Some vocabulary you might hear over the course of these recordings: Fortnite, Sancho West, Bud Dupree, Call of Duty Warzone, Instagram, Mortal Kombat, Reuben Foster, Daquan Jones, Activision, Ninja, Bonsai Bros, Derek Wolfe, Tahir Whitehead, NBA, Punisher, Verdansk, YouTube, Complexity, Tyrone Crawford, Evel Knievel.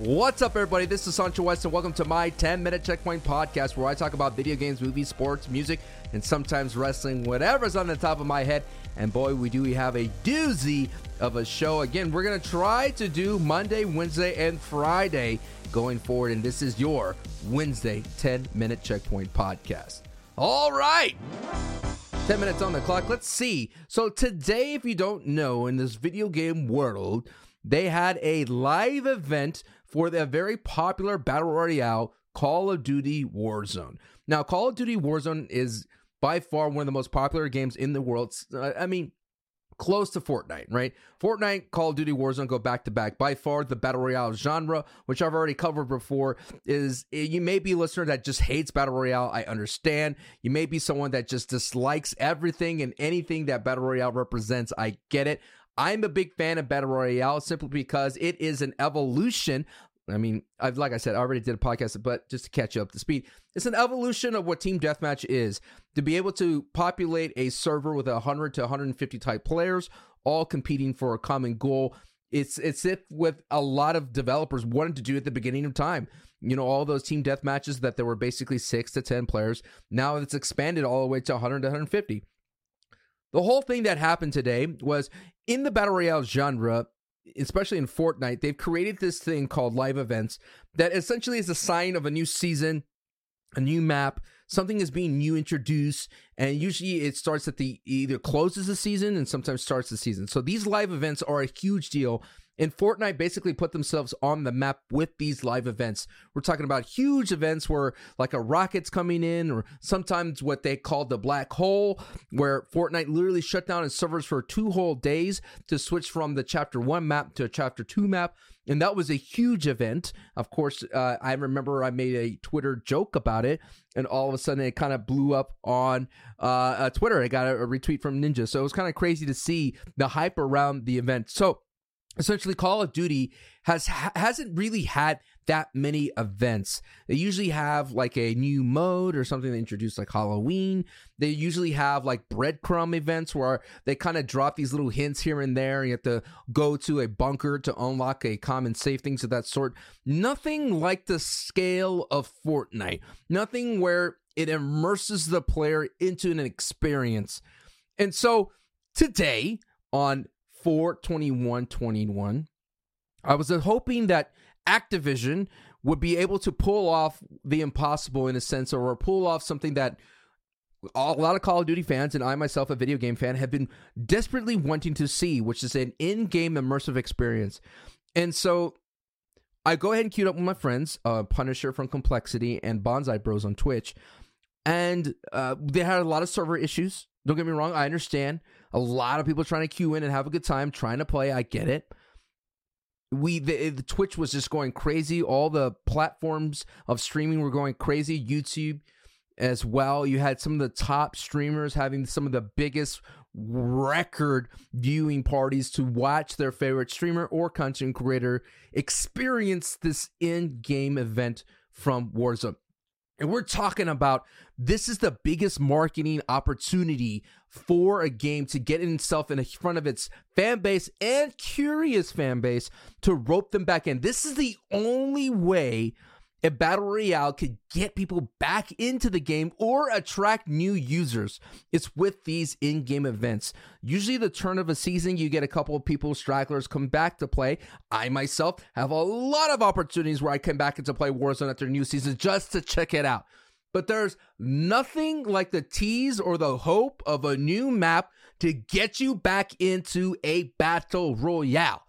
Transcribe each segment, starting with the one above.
What's up, everybody? This is Sancho West, and welcome to my 10-minute Checkpoint podcast, where I talk about video games, movies, sports, music, and sometimes wrestling, whatever's on the top of my head. And boy, we have a doozy of a show. Again, we're going to try to do Monday, Wednesday, and Friday going forward, and this is your Wednesday 10-minute Checkpoint podcast. All right. 10 minutes on the clock. Let's see. So today, if you don't know, in this video game world, they had a live event for the very popular Battle Royale, Call of Duty Warzone. Now, Call of Duty Warzone is by far one of the most popular games in the world. I mean, close to Fortnite, right? Fortnite, Call of Duty Warzone go back to back. By far, the Battle Royale genre, which I've already covered before, is you may be a listener that just hates Battle Royale. I understand. You may be someone that just dislikes everything and anything that Battle Royale represents. I get it. I'm a big fan of Battle Royale simply because it is an evolution. I mean, like I said, I already did a podcast, but just to catch you up to speed, it's an evolution of what Team Deathmatch is. To be able to populate a server with 100 to 150 type players, all competing for a common goal. It's if with a lot of developers wanted to do at the beginning of time. You know, all those Team Deathmatches that there were basically 6 to 10 players. Now it's expanded all the way to 100 to 150. The whole thing that happened today was in the Battle Royale genre, especially in Fortnite, they've created this thing called live events that essentially is a sign of a new season, a new map, something is being new introduced, and usually it starts at the either closes the season and sometimes starts the season. So these live events are a huge deal, and Fortnite basically put themselves on the map with these live events. We're talking about huge events where like a rocket's coming in, or sometimes what they call the black hole, where Fortnite literally shut down its servers for 2 whole days to switch from the Chapter 1 map to a Chapter 2 map. And that was a huge event. Of course, I remember I made a Twitter joke about it, and all of a sudden it kind of blew up on Twitter. I got a retweet from Ninja. So it was kind of crazy to see the hype around the event. So essentially, Call of Duty hasn't really had that many events. They usually have like a new mode or something they introduce, like Halloween. They usually have like breadcrumb events where they kind of drop these little hints here and there. You have to go to a bunker to unlock a common safe, things of that sort. Nothing like the scale of Fortnite. Nothing where it immerses the player into an experience. And so today on 4/21/21, I was hoping that Activision would be able to pull off the impossible in a sense, or pull off something that a lot of Call of Duty fans, and I myself, a video game fan, have been desperately wanting to see, which is an in-game immersive experience. And so I go ahead and queued up with my friends, Punisher from Complexity and Bonsai Bros on Twitch, and they had a lot of server issues. Don't get me wrong, I understand. A lot of people trying to queue in and have a good time, trying to play. I get it. The Twitch was just going crazy. All the platforms of streaming were going crazy. YouTube as well. You had some of the top streamers having some of the biggest record viewing parties to watch their favorite streamer or content creator experience this in-game event from Warzone. And we're talking about this is the biggest marketing opportunity for a game to get itself in front of its fan base and curious fan base to rope them back in. This is the only way a Battle Royale could get people back into the game or attract new users. It's with these in-game events. Usually the turn of a season, you get a couple of people, stragglers, come back to play. I myself have a lot of opportunities where I come back into play Warzone at their new season just to check it out. But there's nothing like the tease or the hope of a new map to get you back into a Battle Royale.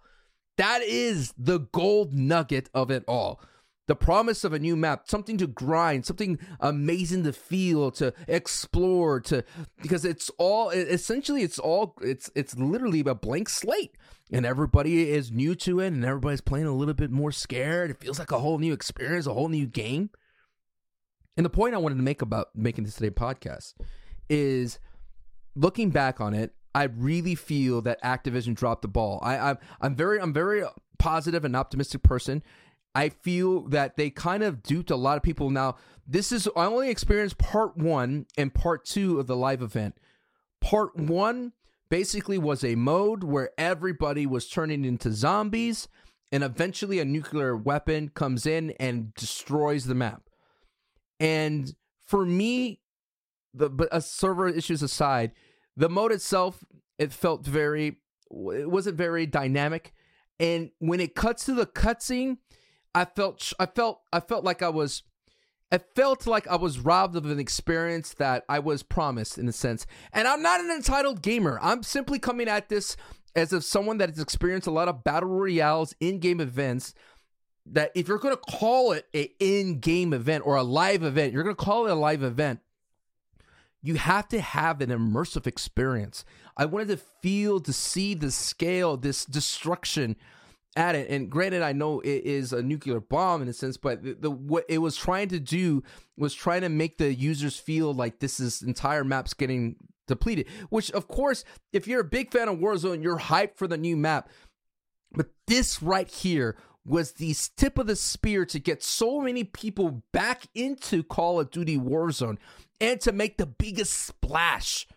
That is the gold nugget of it all. The promise of a new map, something to grind, something amazing to feel, to explore, because it's literally a blank slate, and everybody is new to it, and everybody's playing a little bit more scared. It feels like a whole new experience, a whole new game. And the point I wanted to make about making this today podcast is, looking back on it, I really feel that Activision dropped the ball. I'm very positive and optimistic person. I feel that they kind of duped a lot of people. Now, I only experienced part 1 and part 2 of the live event. Part 1 basically was a mode where everybody was turning into zombies and eventually a nuclear weapon comes in and destroys the map. And for me, server issues aside, the mode itself, it wasn't very dynamic. And when it cuts to the cutscene, it felt like I was robbed of an experience that I was promised, in a sense. And I'm not an entitled gamer. I'm simply coming at this as if someone that has experienced a lot of battle royales, in-game events, that if you're going to call it an in-game event or a live event, you have to have an immersive experience. I wanted to see the scale, this destruction at it. And granted, I know it is a nuclear bomb in a sense, but what it was trying to do was trying to make the users feel like this entire map's getting depleted, which of course, if you're a big fan of Warzone, you're hyped for the new map. But this right here was the tip of the spear to get so many people back into Call of Duty Warzone and to make the biggest splash.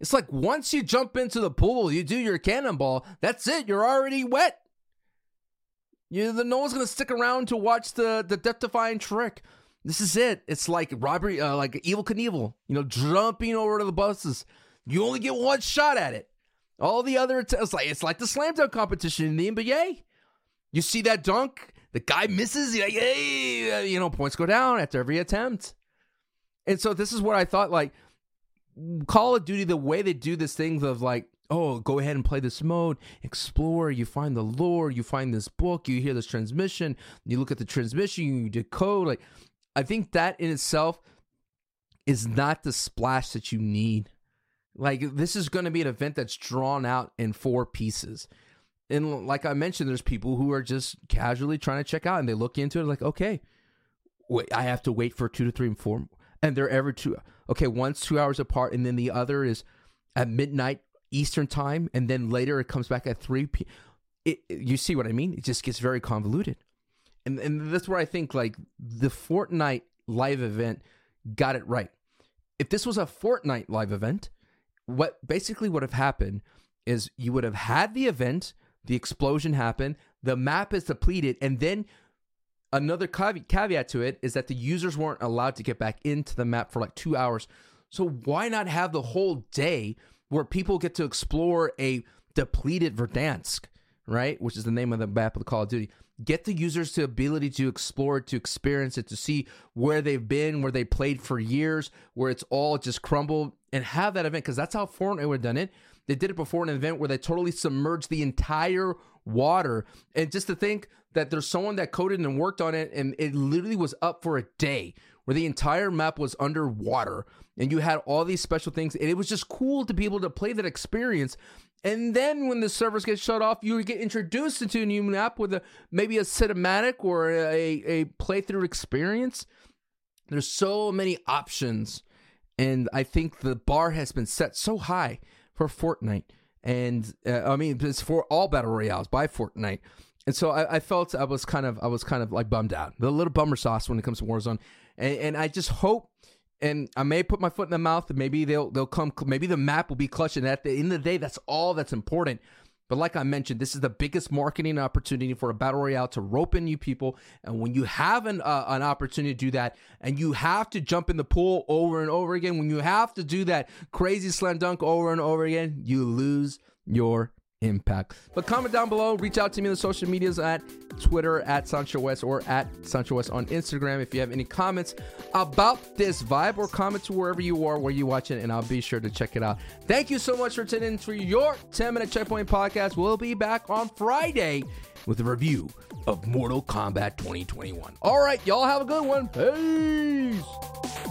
It's like once you jump into the pool, you do your cannonball, that's it, you're already wet. No one's going to stick around to watch the death-defying trick. This is it. It's like robbery, like Evel Knievel, jumping over to the buses. You only get one shot at it. All the other attempts, it's like the slam dunk competition in the NBA. You see that dunk, the guy misses, you're like, hey, points go down after every attempt. And so this is what I thought, like, Call of Duty, the way they do this thing of like, oh, go ahead and play this mode, explore, you find the lore, you find this book, you hear this transmission, you look at the transmission, you decode. Like, I think that in itself is not the splash that you need. Like, this is going to be an event that's drawn out in four pieces. And like I mentioned, there's people who are just casually trying to check out, and they look into it like, okay, wait, I have to wait for 2 to 3 and 4, and they're every 2. Okay, one's 2 hours apart, and then the other is at midnight Eastern time, and then later it comes back at 3 p.m. You see what I mean? It just gets very convoluted, and that's where I think like the Fortnite live event got it right. If this was a Fortnite live event, what basically would have happened is you would have had the event, the explosion happened, the map is depleted, and then another caveat to it is that the users weren't allowed to get back into the map for like 2 hours. So why not have the whole day where people get to explore a depleted Verdansk, right? Which is the name of the map of the Call of Duty. Get the users the ability to explore, to experience it, to see where they've been, where they played for years, where it's all just crumbled, and have that event, because that's how Fortnite would have done it. They did it before an event where they totally submerged the entire water. And just to think that there's someone that coded and worked on it, and it literally was up for a day where the entire map was underwater, and you had all these special things, and it was just cool to be able to play that experience. And then when the servers get shut off, you would get introduced into a new map with maybe a cinematic or a playthrough experience. There's so many options, and I think the bar has been set so high for Fortnite, and it's for all battle royales by Fortnite. And so I felt I was kind of like bummed out, the little bummer sauce when it comes to Warzone, and I just hope, and I may put my foot in the mouth, and maybe they'll come, maybe the map will be clutch, and at the end of the day, that's all that's important. But like I mentioned, this is the biggest marketing opportunity for a battle royale to rope in new people, and when you have an opportunity to do that, and you have to jump in the pool over and over again, when you have to do that crazy slam dunk over and over again, you lose your impact. But comment down below, reach out to me on the social medias at Twitter at Sancho West or at Sancho West on Instagram if you have any comments about this vibe, or comment to wherever you are, where you watch it, and I'll be sure to check it out. Thank you so much for tuning in for your 10-minute checkpoint podcast. We'll be back on Friday with a review of Mortal Kombat 2021. All right, y'all have a good one. Peace.